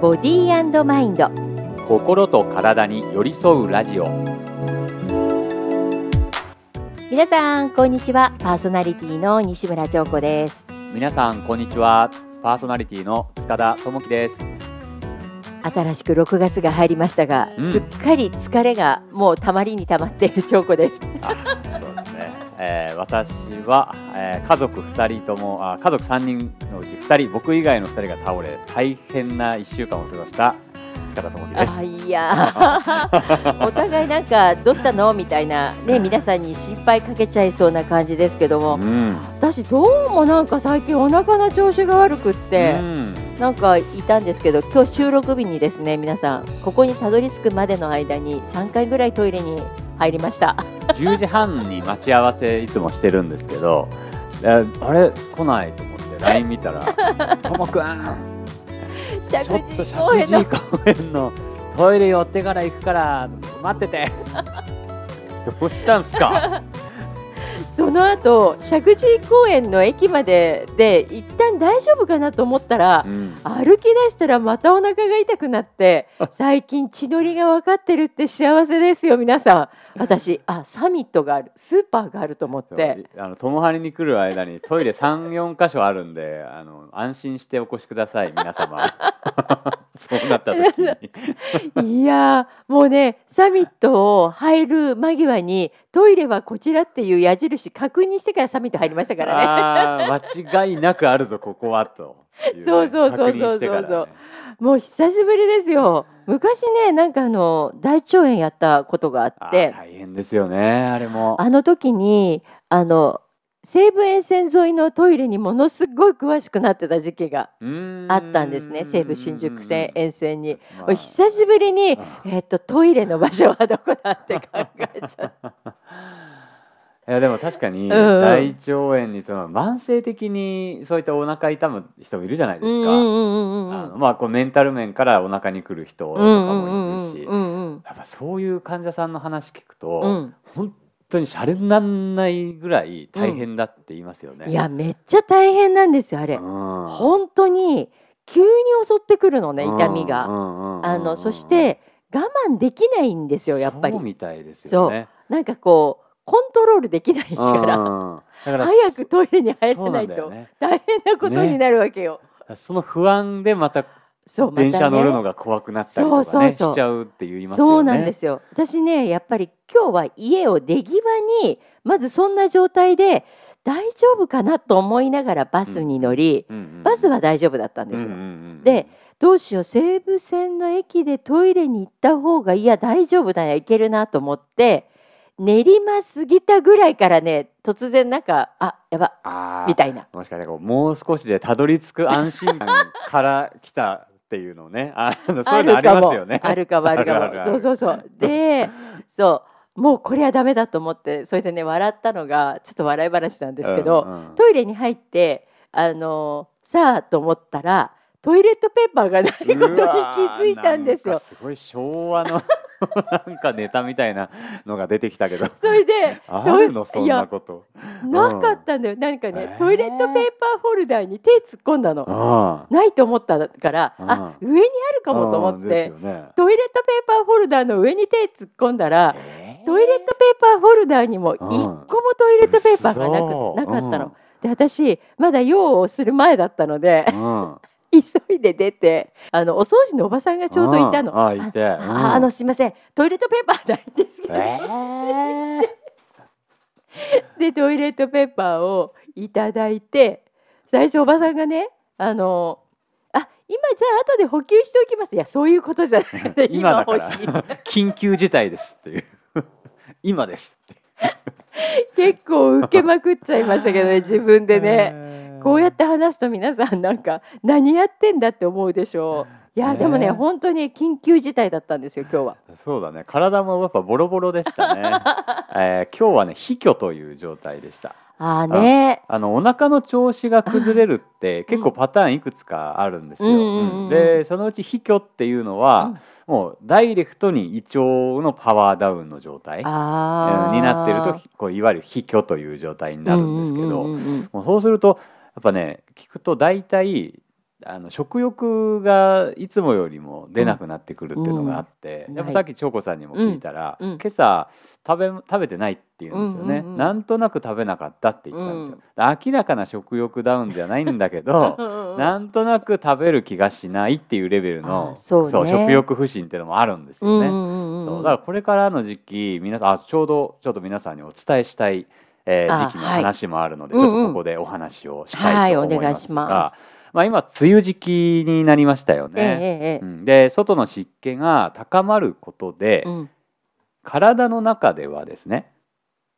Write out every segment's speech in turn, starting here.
ボディ&マインド、心と体に寄り添うラジオ。皆さんこんにちは、パーソナリティの西村ちょうこです。皆さんこんにちは、パーソナリティの塚田智樹です。新しく6月が入りましたが、すっかり疲れがもうたまりにたまっているちょうこです。そうですね、私は、家族3人のうち2人、僕以外の2人が倒れ、大変な1週間を過ごした塚田智樹です。いやお互いなんかどうしたのみたいな、ね、皆さんに心配かけちゃいそうな感じですけども、私どうもなんか最近お腹の調子が悪くって、なんかいたんですけど、今日収録日にですね、皆さんここにたどり着くまでの間に3回ぐらいトイレに入りました。10時半に待ち合わせいつもしてるんですけど、あれ来ないと思って LINE 見たらともくんちょっと石神井公園のトイレ寄ってから行くから待っててどうしたんすかその後石神井公園の駅までで一旦大丈夫かなと思ったら、歩き出したらまたお腹が痛くなって、最近血のりが分かってるって幸せですよ皆さん。私サミットがある、スーパーがあると思って、友張に来る間にトイレ 3,4 箇所あるんで、安心してお越しください皆様そうなった時にいやもうね、サミットを入る間際にトイレはこちらっていう矢印確認してからサミット入りましたからね。間違いなくあるぞここはという、ね、そう、もう久しぶりですよ。昔ね、なんか大腸炎やったことがあって、大変ですよねあれも。あの時に西武沿線沿いのトイレにものすごい詳しくなってた時期があったんですね。西武新宿線沿線に、久しぶりに、トイレの場所はどこだって考えちゃういやでも確かに大腸炎にとは慢性的にそういったお腹痛む人もいるじゃないですか。こうメンタル面からお腹に来る人とかもいるし、やっぱそういう患者さんの話聞くと、本当にシャレにならないぐらい大変だって言いますよね。いやめっちゃ大変なんですよあれ、本当に急に襲ってくるのね、痛みが、そして我慢できないんですよやっぱり。そうみたいですよね。そう、なんかこうコントロールできないから、早くトイレに入らないと大変なことになるわけよ。ね、その不安でまた電車乗るのが怖くなったりとかね、しちゃうって言いますよね。そうなんですよ。私ね、やっぱり今日は家を出際にまずそんな状態で大丈夫かなと思いながらバスに乗り、バスは大丈夫だったんですよ。で、どうしよう、西武線の駅でトイレに行った方がいや大丈夫だよ、行けるなと思って練馬過ぎたぐらいからね、突然なんかやばみたいな、もしかしたらもう少しでたどり着く安心感から来たっていうのねそういうのありますよね。あるかもそうでそうもうこれはダメだと思って、それでね笑ったのがちょっと笑い話なんですけど、トイレに入ってさあと思ったらトイレットペーパーがないことに気づいたんですよ。なんかすごい昭和のなんかネタみたいなのが出てきたけどそれであるのそんなことなかったんだよ。なんかね、トイレットペーパーホルダーに手突っ込んだの、ないと思ったから、上にあるかもと思って、トイレットペーパーホルダーの上に手突っ込んだら、トイレットペーパーホルダーにも一個もトイレットペーパーがなかったので、私まだ用をする前だったので急いで出て、お掃除のおばさんがちょうどいたの。すいません、トイレットペーパーないんですけど、でトイレットペーパーをいただいて、最初おばさんがね、今じゃあ後で補給しておきます。いやそういうことじゃなくて今だから緊急事態ですっていう今です結構受けまくっちゃいましたけどね自分でね、こうやって話すと皆さんなんか何やってんだって思うでしょう。いやでもね、本当に緊急事態だったんですよ今日は。そうだね、体もやっぱボロボロでしたね今日はね、秘虚という状態でした。お腹の調子が崩れるって結構パターンいくつかあるんですよ、でそのうち秘虚っていうのは、もうダイレクトに胃腸のパワーダウンの状態になってると、こういわゆる秘虚という状態になるんですけど、もうそうするとやっぱね、聞くと大体食欲がいつもよりも出なくなってくるっていうのがあって、うんうん、やっぱさっきちょうこさんにも聞いたら、うんうん、今朝食べてないっていうんですよね、うんうんうん、なんとなく食べなかったって言ってたんですよ、うん、明らかな食欲ダウンじゃないんだけどなんとなく食べる気がしないっていうレベルのそう、食欲不振っていうのもあるんですよね、うんうんうん、そうだからこれからの時期皆さんちょっと皆さんにお伝えしたい、時期の話もあるので、はい、ちょっとここでお話をしたいと思いますが、はい、お願いします。まあ、今梅雨時期になりましたよね、で外の湿気が高まることで、うん、体の中ではですね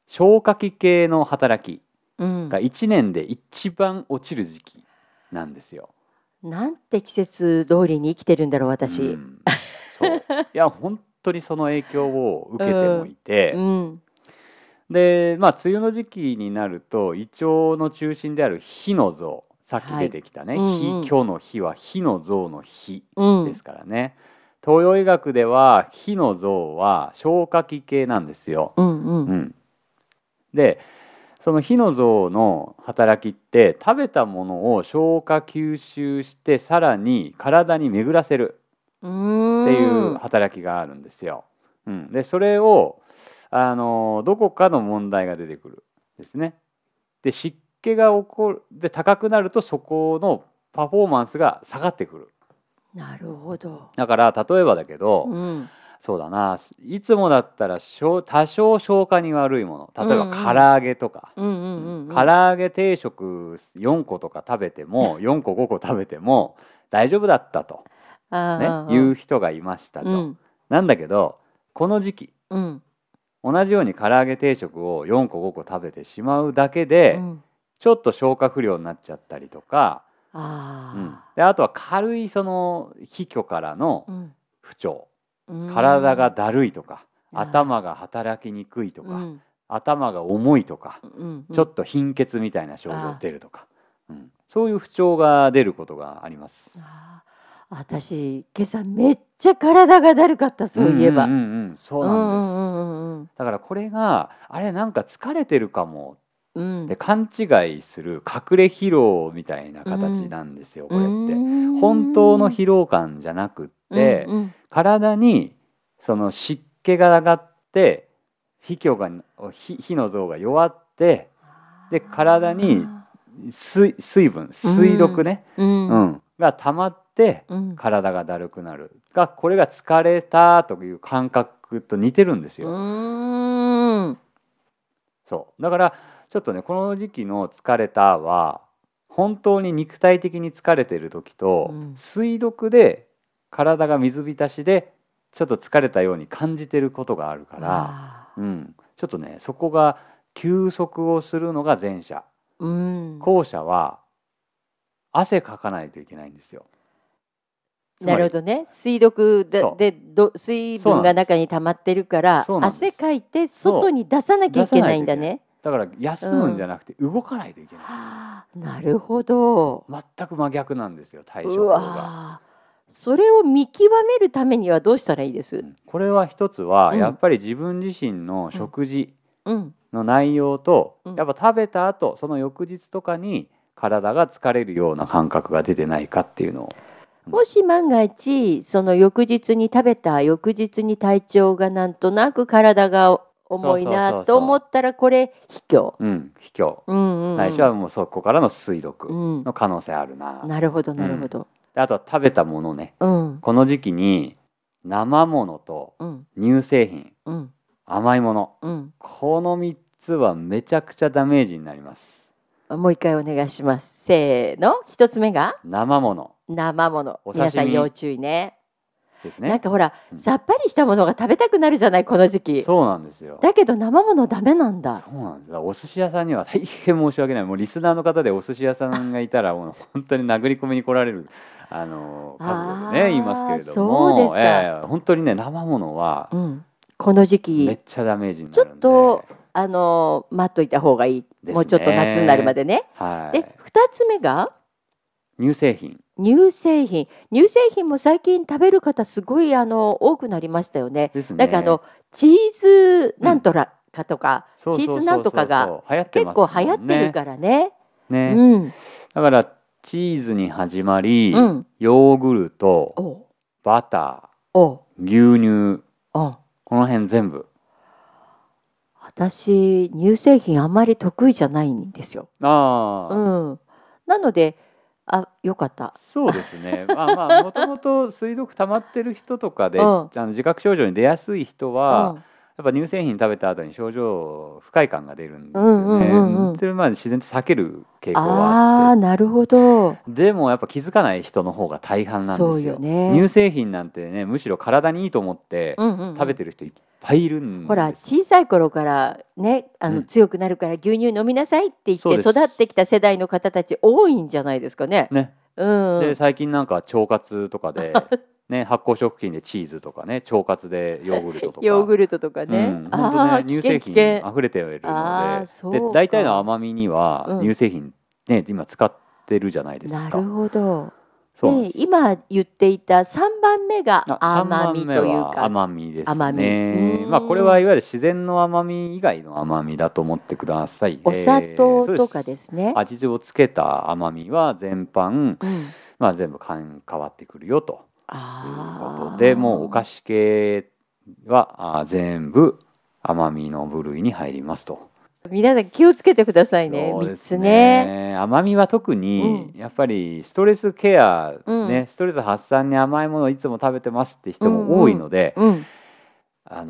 消化器系の働きが1年で一番落ちる時期なんですよ、うん、なんて季節通りに生きてるんだろう私、うん、そういや本当にその影響を受けてもいて、うんうんでまあ、梅雨の時期になると胃腸の中心である火の像さっき出てきたね、はいうんうん、虚の火は火の像の火ですからね、うん、東洋医学では火の像は消化器系なんですよ、うんうんうん、でその火の像の働きって食べたものを消化吸収してさらに体に巡らせるっていう働きがあるんですよ、うん、でそれをどこかの問題が出てくるですね。で湿気が起こるで高くなるとそこのパフォーマンスが下がってくる。なるほど。だから例えばだけど、うん、そうだないつもだったら多少消化に悪いもの例えば唐揚げとか、うんうん、唐揚げ定食4個とか食べても4個5個食べても大丈夫だったと、ね、いう人がいましたと、うん、なんだけどこの時期、うん、同じように唐揚げ定食を4個5個食べてしまうだけで、うんちょっと消化不良になっちゃったりとか うん、であとは軽いその皮虚からの不調、うん、体がだるいとか、うん、頭が働きにくいとか、うん、頭が重いとか、うん、ちょっと貧血みたいな症状出るとか、うん、そういう不調が出ることがあります。あ私今朝めっちゃ体がだるかったそういえば、うんうんうん、そうなんです、うんうんうん、だからこれがあれなんか疲れてるかもで勘違いする隠れ疲労みたいな形なんですよ、うん、これって本当の疲労感じゃなくって、うんうん、体にその湿気が上がって火の像が弱ってで体に 水分ね、うんうん、が溜まって体がだるくなるがこれが疲れたという感覚と似てるんですよ。うんそうだからちょっとねこの時期の疲れたは本当に肉体的に疲れている時と、うん、水毒で体が水浸しでちょっと疲れたように感じてることがあるから、うん、ちょっとねそこが休息をするのが前者、うん、後者は汗かかないといけないんですよ。なるほどね水毒 で水分が中に溜まってるから汗かいて外に出さなきゃいけないんだね。だから休むんじゃなくて動かないといけない、うん、なるほど全く真逆なんですよ対処法が。それを見極めるためにはどうしたらいいです？これは一つはやっぱり自分自身の食事の内容と、うんうん、やっぱ食べた後その翌日とかに体が疲れるような感覚が出てないかっていうのをもし万が一その翌日に食べた翌日に体調がなんとなく体が重いなと思ったらこれ卑怯、うん、卑怯、うんうん、最初はもうそこからの水毒の可能性あるな、うん、なるほどなるほど、うん、であとは食べたものね、うん、この時期に生ものと乳製品、うん、甘いもの、うん、この3つはめちゃくちゃダメージになります。もう一回お願いします。せーの。一つ目が生もの皆さん要注意ねですね、なんかほら、うん、さっぱりしたものが食べたくなるじゃないこの時期。そうなんですよ。だけど生ものダメなんだ。そうなんです。お寿司屋さんには大変申し訳ない。もうリスナーの方でお寿司屋さんがいたらもう本当に殴り込みに来られる数でね言いますけれども。そうですか、本当にね生ものは、うん、この時期めっちゃダメージになるんでちょっと待っといた方がいいです、ね、もうちょっと夏になるまでね、はい、で2つ目が乳製品も最近食べる方すごい多くなりましたよね。なんかチーズなんとかとか、うん、チーズなんとかが結構流行ってるからね。だからチーズに始まり、うん、ヨーグルト、バター、牛乳、この辺全部。私乳製品あんまり得意じゃないんですよ。ああ、うん。なので、あ、よかった。そうですね。もともと水毒溜まってる人とかで、自覚症状に出やすい人は、やっぱ乳製品食べた後に症状不快感が出るんですよね。それまで自然と避ける傾向はあって。ああ、なるほど。でもやっぱ気づかない人の方が大半なんですよ。そうよね。乳製品なんてね、むしろ体にいいと思って食べてる人いっぱい。いるんです。ほら小さい頃からね、強くなるから牛乳飲みなさいって言って育ってきた世代の方たち多いんじゃないですかね。ね、うん、で最近なんか腸活とかで、ね、発酵食品でチーズとかね、腸活でヨーグルトとかね、うん、本当ね、乳製品あふれているの で大体の甘みには乳製品、ね、今使ってるじゃないですか。なるほど。で今言っていた3番目が甘みというか、甘みですね。これはいわゆる自然の甘み以外の甘みだと思ってください。お砂糖とかですね、味をつけた甘みは全般、全部変わってくるよということで、もうお菓子系は全部甘みの部類に入りますと。皆さん気をつけてくださいね。3つね。甘みは特にやっぱりストレスケア、ストレス発散に甘いものをいつも食べてますって人も多いので、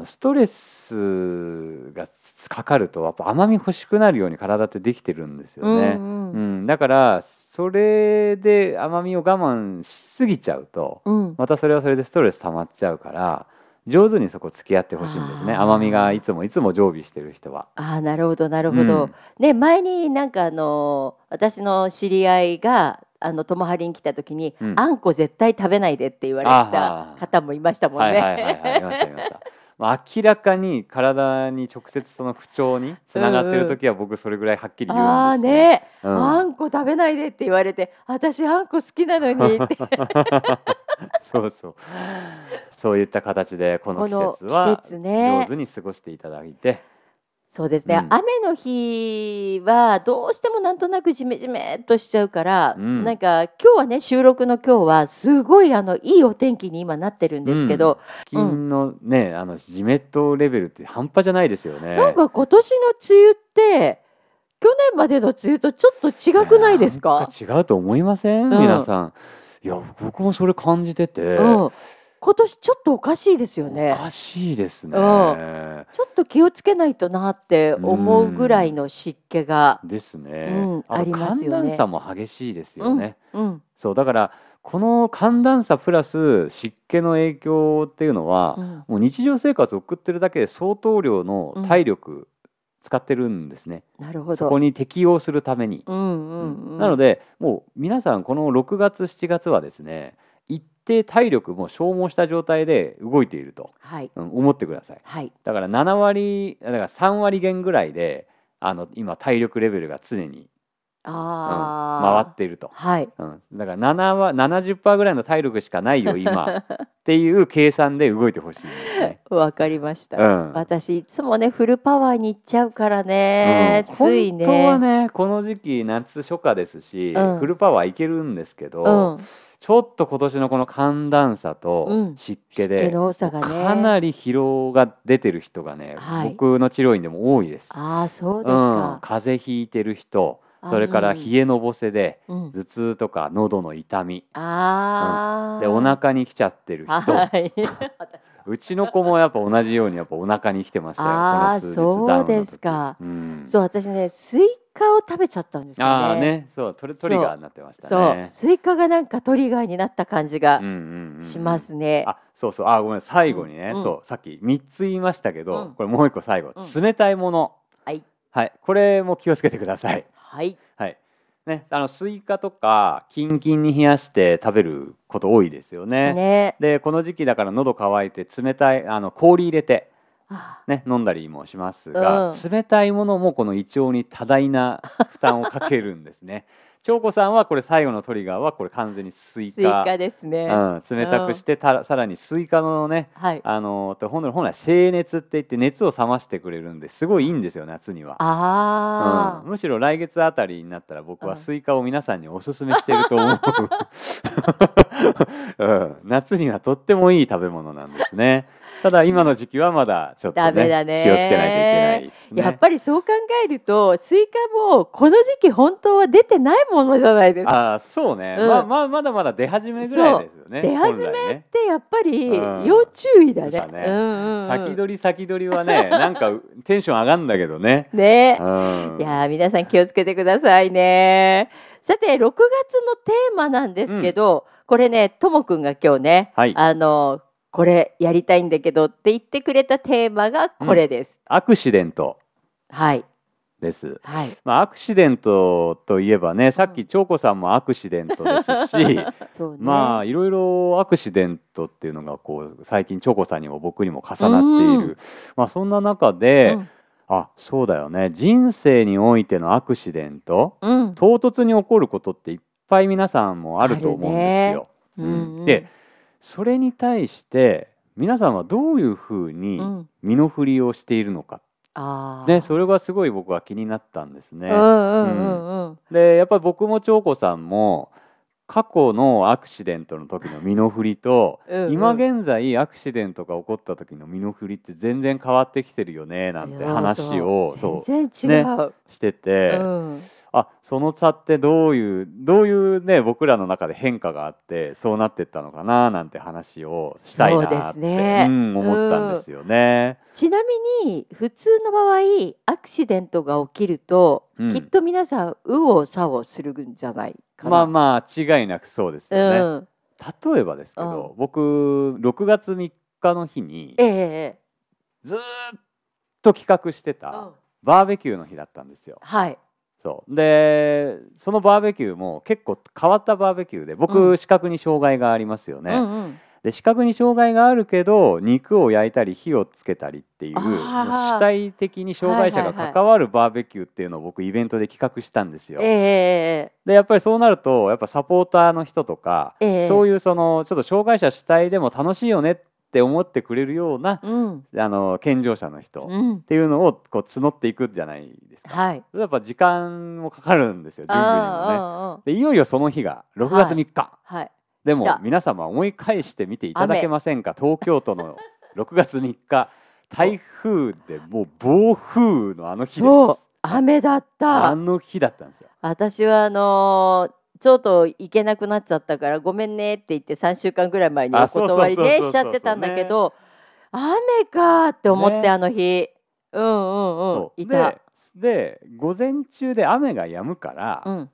ストレスがかかるとやっぱ甘み欲しくなるように体ってできてるんですよね。だからそれで甘みを我慢しすぎちゃうと、またそれはそれでストレス溜まっちゃうから、上手にそこ付き合ってほしいんですね。甘みがいつも常備してる人は。あ、なるほどなるほど、ね、前になんか私の知り合いがトモハリに来た時に、あんこ絶対食べないでって言われた方もいましたもんね。いました。明らかに体に直接その不調につながってる時は僕それぐらいはっきり言うんですね。あんこ食べないでって言われて、私あんこ好きなのにってそういった形でこの季節は上手に過ごしていただいて、そうですね、雨の日はどうしてもなんとなくジメジメっとしちゃうから、なんか今日はね、収録の今日はすごいいいお天気に今なってるんですけど、金のね、ジメッとレベルって半端じゃないですよね。なんか今年の梅雨って去年までの梅雨とちょっと違くないですか？なんか違うと思いません？皆さん。いや、僕もそれ感じてて、今年ちょっとおかしいですよね。おかしいですね、ちょっと気をつけないとなって思うぐらいの湿気がですね、ありますよね。寒暖差も激しいですよね、そうだからこの寒暖差プラス湿気の影響っていうのは、もう日常生活を送ってるだけで相当量の体力使ってるんですね、なるほど。そこに適応するために、なのでもう皆さんこの6月7月はですね、体力も消耗した状態で動いていると、思ってください、だから3割減ぐらいで今体力レベルが常に回っていると、だから70% ぐらいの体力しかないよ今っていう計算で動いてほしいですね。わかりました、私いつもねフルパワーにいっちゃうからね、ついね。本当はねこの時期夏初夏ですし、フルパワーいけるんですけど、ちょっと今年のこの寒暖差と湿気で、かなり疲労が出てる人がね、僕の治療院でも多いです。あ、そうですか。風邪ひいてる人、それから冷えのぼせで、頭痛とか喉の痛み、でお腹に来ちゃってる人、うちの子もやっぱ同じようにお腹に来てましたよ。この数日ダウンの時。そうですか。そう、私ねスイカを食べちゃったんですよね。そう、トリガーになってましたね。そう、スイカがなんかトリガーになった感じがしますね。あ、ごめん、最後にね、さっき3つ言いましたけど、これもう1個最後、冷たいもの、これも気をつけてください。ね、スイカとかキンキンに冷やして食べること多いですよね。でこの時期だから喉乾いて冷たい氷入れてね、飲んだりもしますが、うん、冷たいものもこの胃腸に多大な負担をかけるんですね。ちょうこさんはこれ最後のトリガーはこれ完全にスイカですね、うん、冷たくしてさらにスイカのね、はい、本来清熱って言って熱を冷ましてくれるんですごいいいんですよ夏には。あ、うん、むしろ来月あたりになったら僕はスイカを皆さんにおすすめしてると思う、うん、夏にはとってもいい食べ物なんですね。ただ今の時期はまだちょっと ね気をつけないといけないですね。やっぱりそう考えるとスイカもこの時期本当は出てないものじゃないですか。あ、そうね、うん、まだまだ出始めぐらいですよね。出始めってやっぱり要注意だ ね、うん、だね、うんうん、先取りはねなんかテンション上がるんだけどね。ね、うん、いや皆さん気をつけてくださいね。さて6月のテーマなんですけど、うん、これねともくんが今日ね、はい、これやりたいんだけどって言ってくれたテーマがこれです、うん、アクシデントです、はい、アクシデントといえばね、さっきちょうこさんもアクシデントですし、うんね、いろいろアクシデントっていうのがこう最近ちょうこさんにも僕にも重なっている、うん、そんな中で、うん、そうだよね、人生においてのアクシデント、うん、唐突に起こることっていっぱい皆さんもあると思うんですよ、ね、うんうん、でそれに対して皆さんはどういうふうに身の振りをしているのか、うん、ね、それがすごい僕は気になったんですね。でやっぱり僕もちょうこさんも過去のアクシデントの時の身の振りとうん、うん、今現在アクシデントが起こった時の身の振りって全然変わってきてるよねなんて話を全然違う、ね、してて、うん、その差ってどういうね僕らの中で変化があってそうなってったのかななんて話をしたいなって、そうですね、うん、思ったんですよね、うん、ちなみに普通の場合アクシデントが起きると、うん、きっと皆さん右往左往するんじゃないかな。違いなくそうですよね、うん、例えばですけど、うん、僕6月3日の日に、ずっと企画してたバーベキューの日だったんですよ、うん、はい、そうでそのバーベキューも結構変わったバーベキューで僕、うん、視覚に障害がありますよね、うんうん、で視覚に障害があるけど肉を焼いたり火をつけたりっていう主体的に障害者が関わるバーベキューっていうのを僕イベントで企画したんですよ、でやっぱりそうなるとやっぱサポーターの人とか、そういうそのちょっと障害者主体でも楽しいよねって思ってくれるような、うん、健常者の人っていうのをこう募っていくじゃないですか、はい、やっぱ時間もかかるんですよ準備にもね。でいよいよその日が6月3日、はいはい、でも皆様思い返してみていただけませんか。東京都の6月3日台風でもう暴風のあの日です。そう雨だった、あの日だったんですよ。私はちょっと行けなくなっちゃったからごめんねって言って3週間ぐらい前にお断りでしちゃってたんだけど、雨かって思って、ね、あの日、うんうんうん、いた。で午前中で雨が止むから、うん、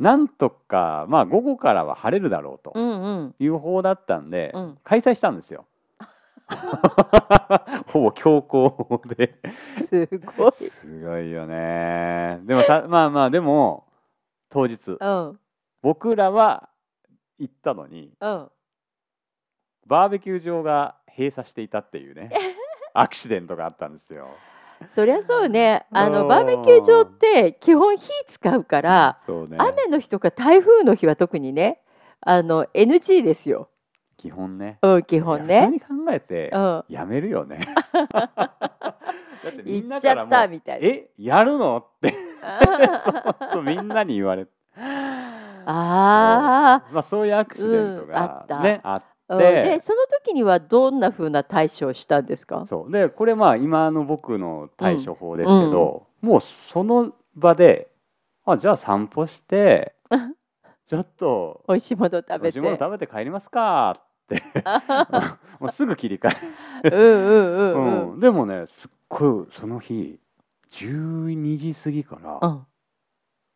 なんとか午後からは晴れるだろうという方だったんで、うんうん、開催したんですよ。ほぼ強行で。すごいよね。でもでも当日、うん、僕らは行ったのに、うん、バーベキュー場が閉鎖していたっていうねアクシデントがあったんですよ。そりゃそうね、バーベキュー場って基本火使うからそう、ね、雨の日とか台風の日は特にねNG ですよ基本ね、うん、基本ね。そうに考えて、うん、やめるよねだってみんなからもやるのってそうみんなに言われてそういうアクシデントが、ね、うん、あって、でその時にはどんな風な対処をしたんですか。そうでこれ今の僕の対処法ですけど、うんうん、もうその場でじゃあ散歩してちょっとおいしいもの食べて帰りますかってもうすぐ切り替えでもねすっごいその日12時過ぎから、うん、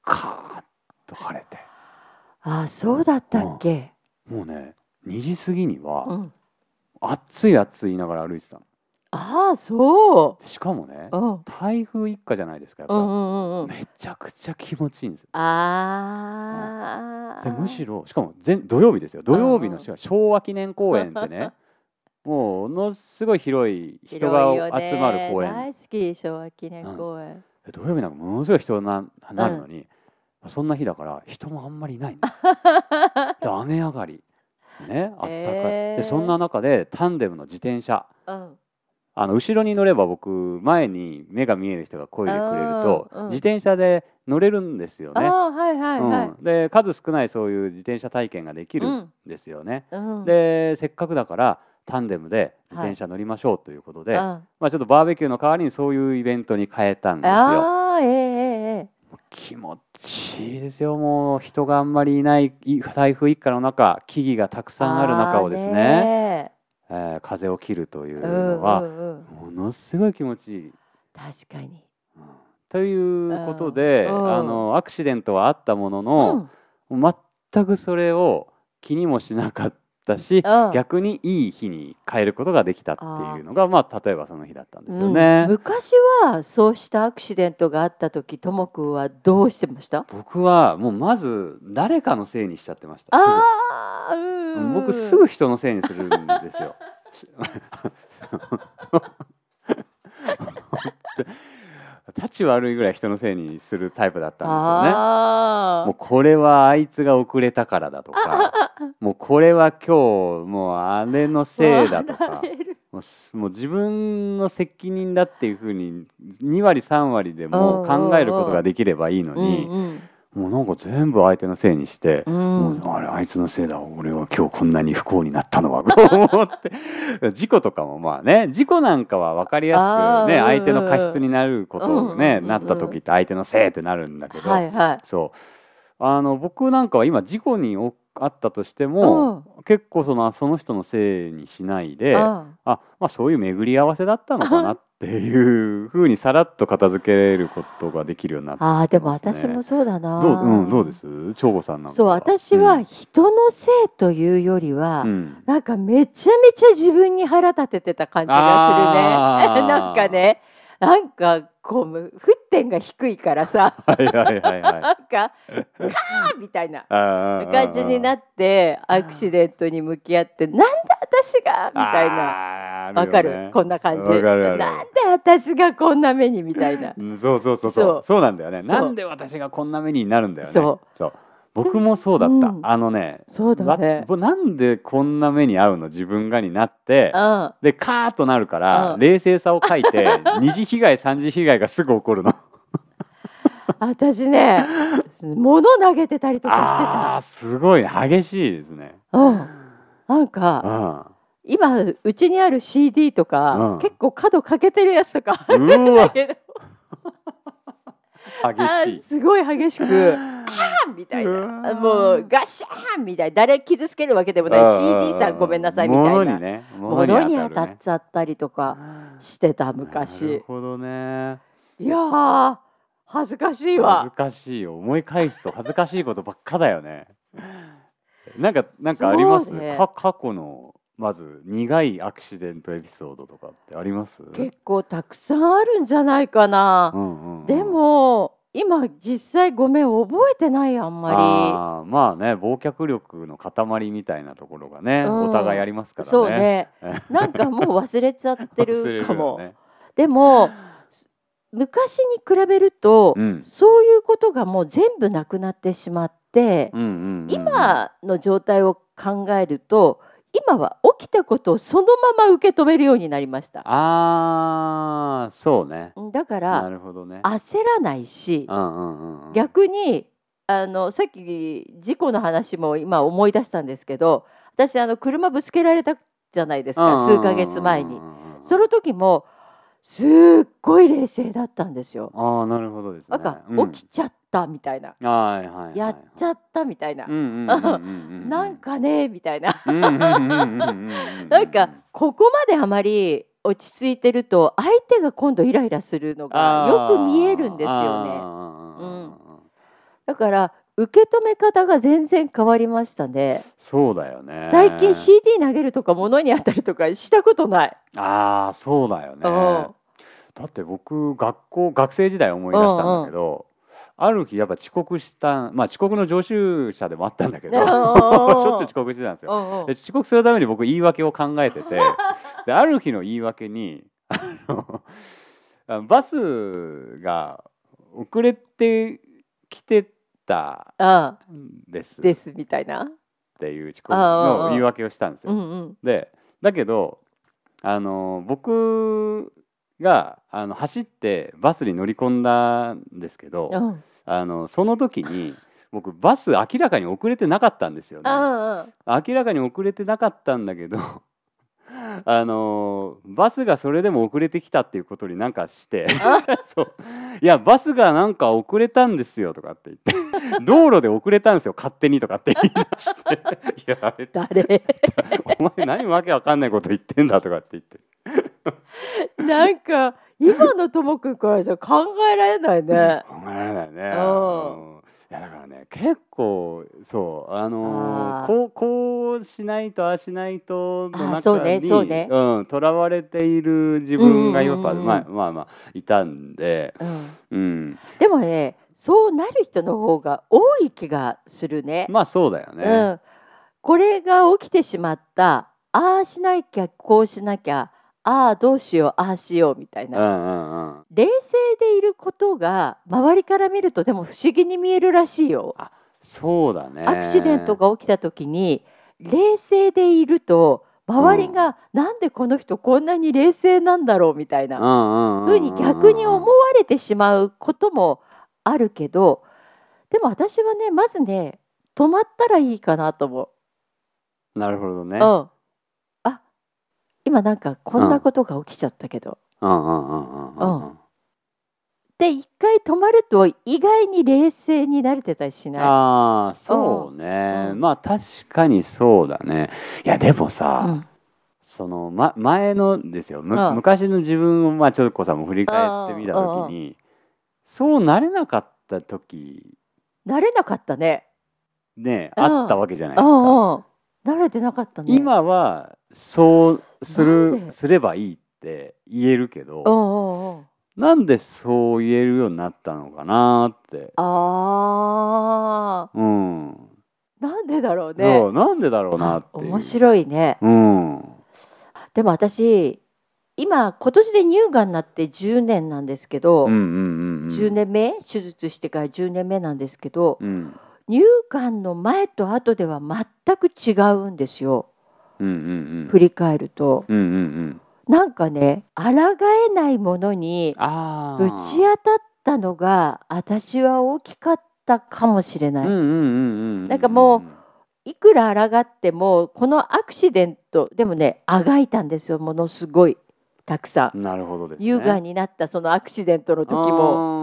カーッと晴れて。そうだったっけ、うん、もうね2時過ぎには、うん、暑い言いながら歩いてたの。そうしかもね、うん、台風一過じゃないですかやっぱ、うんうんうん、めちゃくちゃ気持ちいいんですよ。でむしろしかも土曜日ですよ。土曜日の昭和記念公園ってねもうものすごい広い人が集まる公園、大好き昭和記念公園、うん、土曜日なんかものすごい人になるのに、うん、そんな日だから人もあんまりいないんだ雨上がりね、あったかい、でそんな中でタンデムの自転車、うん、後ろに乗れば僕前に目が見える人が漕いでくれると、うん、自転車で乗れるんですよね、はいはいはい、うん、で数少ないそういう自転車体験ができるんですよね、うんうん、でせっかくだからタンデムで自転車乗りましょうということで、はい、ちょっとバーベキューの代わりにそういうイベントに変えたんですよ。気持ちいいですよ。もう人があんまりいない台風一過の中、木々がたくさんある中をですね、風を切るというのは、ものすごい気持ちいい。確かに。ということで、アクシデントはあったものの、うん、全くそれを気にもしなかったし、うん、逆にいい日に変えることができたっていうのが、例えばその日だったんですよね、うん、昔はそうしたアクシデントがあった時、ともくんはどうしてました？僕はもうまず誰かのせいにしちゃってました。僕すぐ人のせいにするんですよ立ち悪いぐらい人のせいにするタイプだったんですよね。もうこれはあいつが遅れたからだとかもうこれは今日もうあれのせいだとかもう自分の責任だっていう風に2割3割でも考えることができればいいのに、もうなんか全部相手のせいにして、もうあいつのせいだ、俺は今日こんなに不幸になったのは思って事故とかも事故なんかは分かりやすくね、相手の過失になることをね、なった時って相手のせいってなるんだけど、そう僕なんかは今事故にあったとしても、結構その人のせいにしないで、そういう巡り合わせだったのかなっていう風にさらっと片付けることができるようになってますね。でも私もそうだな。どうです？ちょうこさんなんか。そう、私は人のせいというよりは、なんかめちゃめちゃ自分に腹立ててた感じがするね。なんかこう沸点が低いからさ、なんかカーみたいな感じになってアクシデントに向き合って、なんで私がみたいな、わかる？こんな感じ。なんで私がこんな目にみたいな。そうなんだよね。なんで私がこんな目になるんだよね。そう。僕もそうだった。そうだね。なんでこんな目に遭うの自分がになって、でカーッとなるから、冷静さを書いて二次被害三次被害がすぐ起こるの。私ね、物投げてたりとかしてた。すごい激しいですね。なんか、今うちにある CD とか、結構角かけてるやつとかあるんだけど。すごい激しくみたいな、もうガシャンみたいな、誰傷つけるわけでもない CD さんごめんなさいみたいな、物に当たっちゃったりとかしてた昔。なるほどね。いや恥ずかしいわ。恥ずかしいよ、思い返すと恥ずかしいことばっかだよねなんかあります、ね、過去のまず苦いアクシデントエピソードとかってあります？結構たくさんあるんじゃないかな、でも今実際ごめん覚えてないあんまり。忘却力の塊みたいなところがね、お互いありますからね。そうねなんかもう忘れちゃってるかもでも昔に比べると、そういうことがもう全部なくなってしまって、今の状態を考えると今は起きたことをそのまま受け止めるようになりました。そうね。だからなるほど、ね、焦らないし、逆にさっき事故の話も今思い出したんですけど、私車ぶつけられたじゃないですか、数ヶ月前に。その時もすっごい冷静だったんですよ。なるほどですね。なんか起きちゃったみたいな、やっちゃったみたいな、なんかねみたいななんかここまであまり落ち着いてると相手が今度イライラするのがよく見えるんですよね、だから受け止め方が全然変わりましたね。そうだよね。最近 CD 投げるとか物に当たるとかしたことない。そうだよね。だって僕学生時代思い出したんだけど、ある日やっぱ遅刻した、遅刻の常習者でもあったんだけどしょっちゅう遅刻してたんですよ。遅刻するために僕言い訳を考えててである日の言い訳にバスが遅れてきてたんですですみたいなっていう遅刻の言い訳をしたんですよ。うんうん、でだけど僕が走ってバスに乗り込んだんですけど、うん、その時に僕バス明らかに遅れてなかったんですよね。明らかに遅れてなかったんだけどバスがそれでも遅れてきたっていうことになんかしてそういやバスがなんか遅れたんですよとかって言って道路で遅れたんですよ勝手にとかって言い出していやあれ誰お前何わけわかんないこと言ってんだとかって言ってなんか今のともくんからじゃ考えられないね考えられないね。いやだからね結構そうこうしないとああしないとの中にとらわれている自分がやっぱまあいたんで、うん、でもねそうなる人の方が多い気がするね。まあそうだよね、うん、これが起きてしまったああしなきゃこうしなきゃああどうしようああしようみたいな、うんうんうん、冷静でいることが周りから見るとでも不思議に見えるらしいよ。あ、そうだね。アクシデントが起きた時に冷静でいると周りがなんでこの人こんなに冷静なんだろうみたいな風に逆に思われてしまうこともあるけど、でも私はねまずね止まったらいいかなと思う。なるほどね、うん今なんかこんなことが起きちゃったけど、で一回止まると意外に冷静になれてたりしない？あ、そうね、うん、まあ確かにそうだね。いやでもさ、うん、その、前のですよ、昔の自分をまあちょこさんも振り返ってみたときに、そうなれなかった時、なれなかったね。ねえ、あったわけじゃないですか。慣れてなかったね。今はそうすればいいって言えるけど、なんでそう言えるようになったのかなって。うん。なんでだろうね。そう、なんでだろうなっていう。面白いね。うん。でも私今年で乳がんになって10年なんですけど、10年目手術してから10年目なんですけど。うん乳がんの前と後では全く違うんですよ、振り返ると、なんかね抗えないものにぶち当たったのが私は大きかったかもしれない。なんかもういくら抗ってもこのアクシデントでもねあがいたんですよものすごいたくさん。なるほどですね。乳がんになったそのアクシデントの時も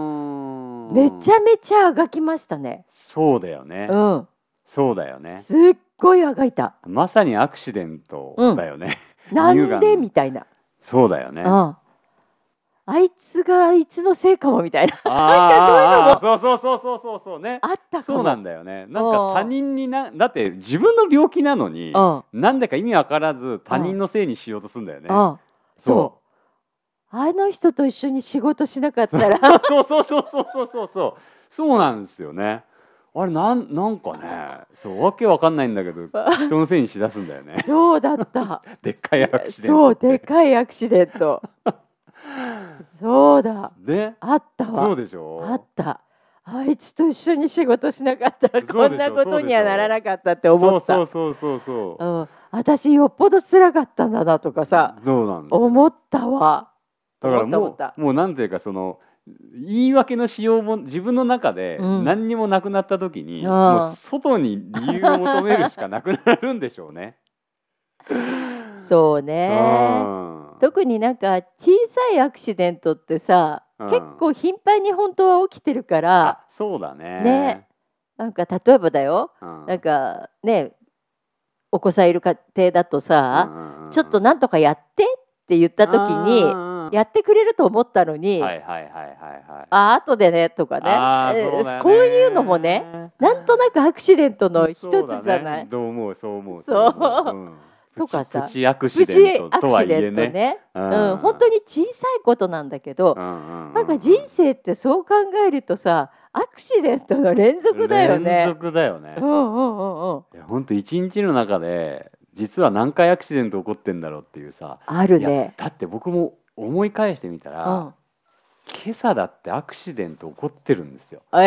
めちゃめちゃあがきましたね。そうだよね、うん、そうだよね。すっごいあがいた。まさにアクシデントだよね、うん、なんでみたいな。そうだよね、うん、あいつがあいつのせいかもみたいな。なんかそういうのもそうね、あったかも。そうなんだよね。なんか他人にだって自分の病気なのになんだか意味わからず他人のせいにしようとするんだよね。そうあの人と一緒に仕事しなかったらそうなんですよね。あれなんかねそうわけわかんないんだけど人のせいにしだすんだよね。そうだったでっかいアクシデント。そうでっかいアクシデントそうだであったわ。そうでしょ。あったあいつと一緒に仕事しなかったらこんなことにはならなかったって思った。そう、うん、私よっぽど辛かったんだなとかさ。そうなんですよ。思ったわ。だからもうなんていうかその言い訳のしようも自分の中で何にもなくなった時に、もう外に理由を求めるしかなくなるんでしょうねそうね、特になんか小さいアクシデントってさ、結構頻繁に本当は起きてるから。そうだ ねなんか例えばだよ、なんかねお子さんいる家庭だとさ、ちょっとなんとかやってって言った時にやってくれると思ったのに、あとでねとか ね、こういうのもねなんとなくアクシデントの一つじゃない。どう思うそう思うとかさ、プチアクシデントとはいえね、本当に小さいことなんだけど、なんか人生ってそう考えるとさアクシデントの連続だよね。本当一日の中で実は何回アクシデント起こってんだろうっていうさあるね。だって僕も思い返してみたら、うん、今朝だってアクシデント起こってるんですよ、だっ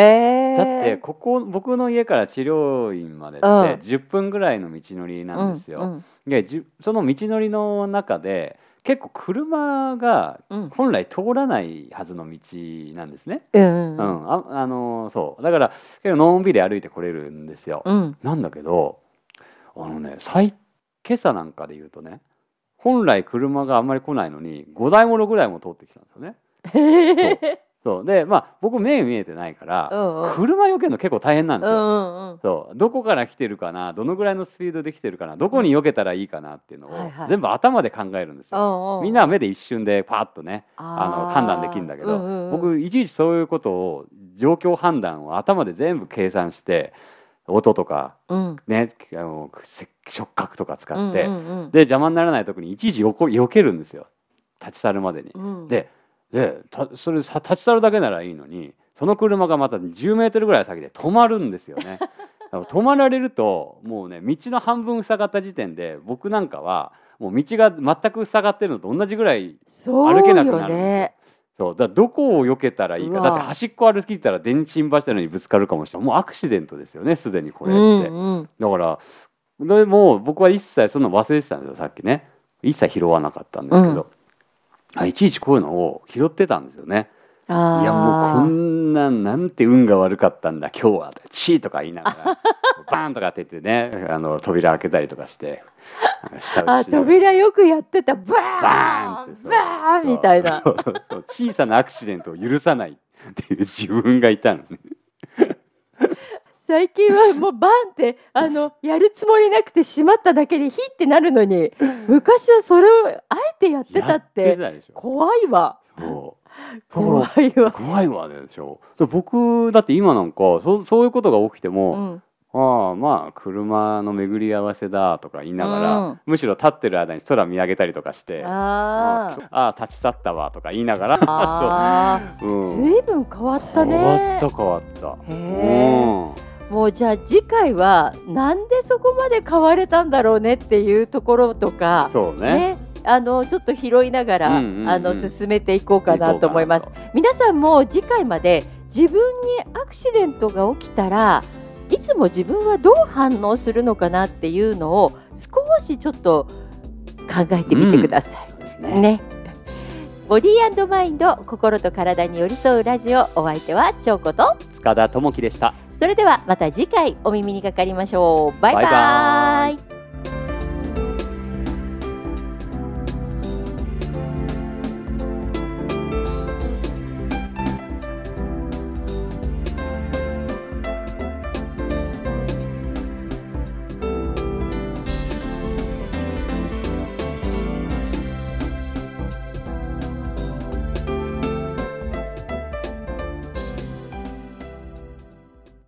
てここ僕の家から治療院までって10分ぐらいの道のりなんですよ、うんうん、でその道のりの中で結構車が本来通らないはずの道なんですね、うんうん、そうだから結構のんびり歩いてこれるんですよ、うん、なんだけど今朝なんかで言うとね、本来車があんまり来ないのに5台も6台も通ってきたんですよねそうで、まあ、僕目見えてないから、うんうん、車避けるの結構大変なんですよ、うんうん、そうどこから来てるかな、どのぐらいのスピードで来てるかな、どこに避けたらいいかなっていうのを、はいはい、全部頭で考えるんですよ、うんうん、みんなは目で一瞬でパーッとね判断できるんだけど、うんうん、僕いちいちそういうことを状況判断を頭で全部計算して音とか、うんね、触覚とか使って、うんうんうん、で邪魔にならない時にいちいち避けるんですよ、立ち去るまでに、うん、でそれ立ち去るだけならいいのに、その車がまた10メートルぐらい先で止まるんですよね止まられるともうね、道の半分塞がった時点で僕なんかはもう道が全く塞がってるのと同じぐらい歩けなくなるんですよ。そうよね。そうだ、どこを避けたらいいか、だって端っこ歩きたら電信柱にぶつかるかもしれない、もうアクシデントですよね、すでにこれって、うんうん、だからでも僕は一切そんな忘れてたんですよ、さっきね一切拾わなかったんですけど、うん、いちいちこういうのを拾ってたんですよね。あ、いやもうこんななんて運が悪かったんだ今日は、チーとか言いながらバーンとかって言ってね、扉開けたりとかしてあ、扉よくやってた、バーンってバーンみたいな小さなアクシデントを許さないっていう自分がいたのね最近はもうバンってやるつもりなくて閉まっただけでヒッてなるのに、昔はそれをあえてやってたって怖いわ。怖いわでしょ。僕だって今なんかそういうことが起きても、うん、まあ車の巡り合わせだとか言いながら、うん、むしろ立ってる間に空見上げたりとかして、立ち去ったわとか言いながらそう、随分変わったね。変わったへー、うん、もうじゃあ次回はなんでそこまで変われたんだろうねっていうところとか、そうね、ちょっと拾いながら、うんうんうん、進めていこうかなと思います。皆さんも次回まで自分にアクシデントが起きたらいつも自分はどう反応するのかなっていうのを少しちょっと考えてみてください、うん、そうですね。ね、ボディ&マインド、心と体に寄り添うラジオ、お相手はちょうこと塚田智樹でした。それではまた次回お耳にかかりましょう。バイバイ。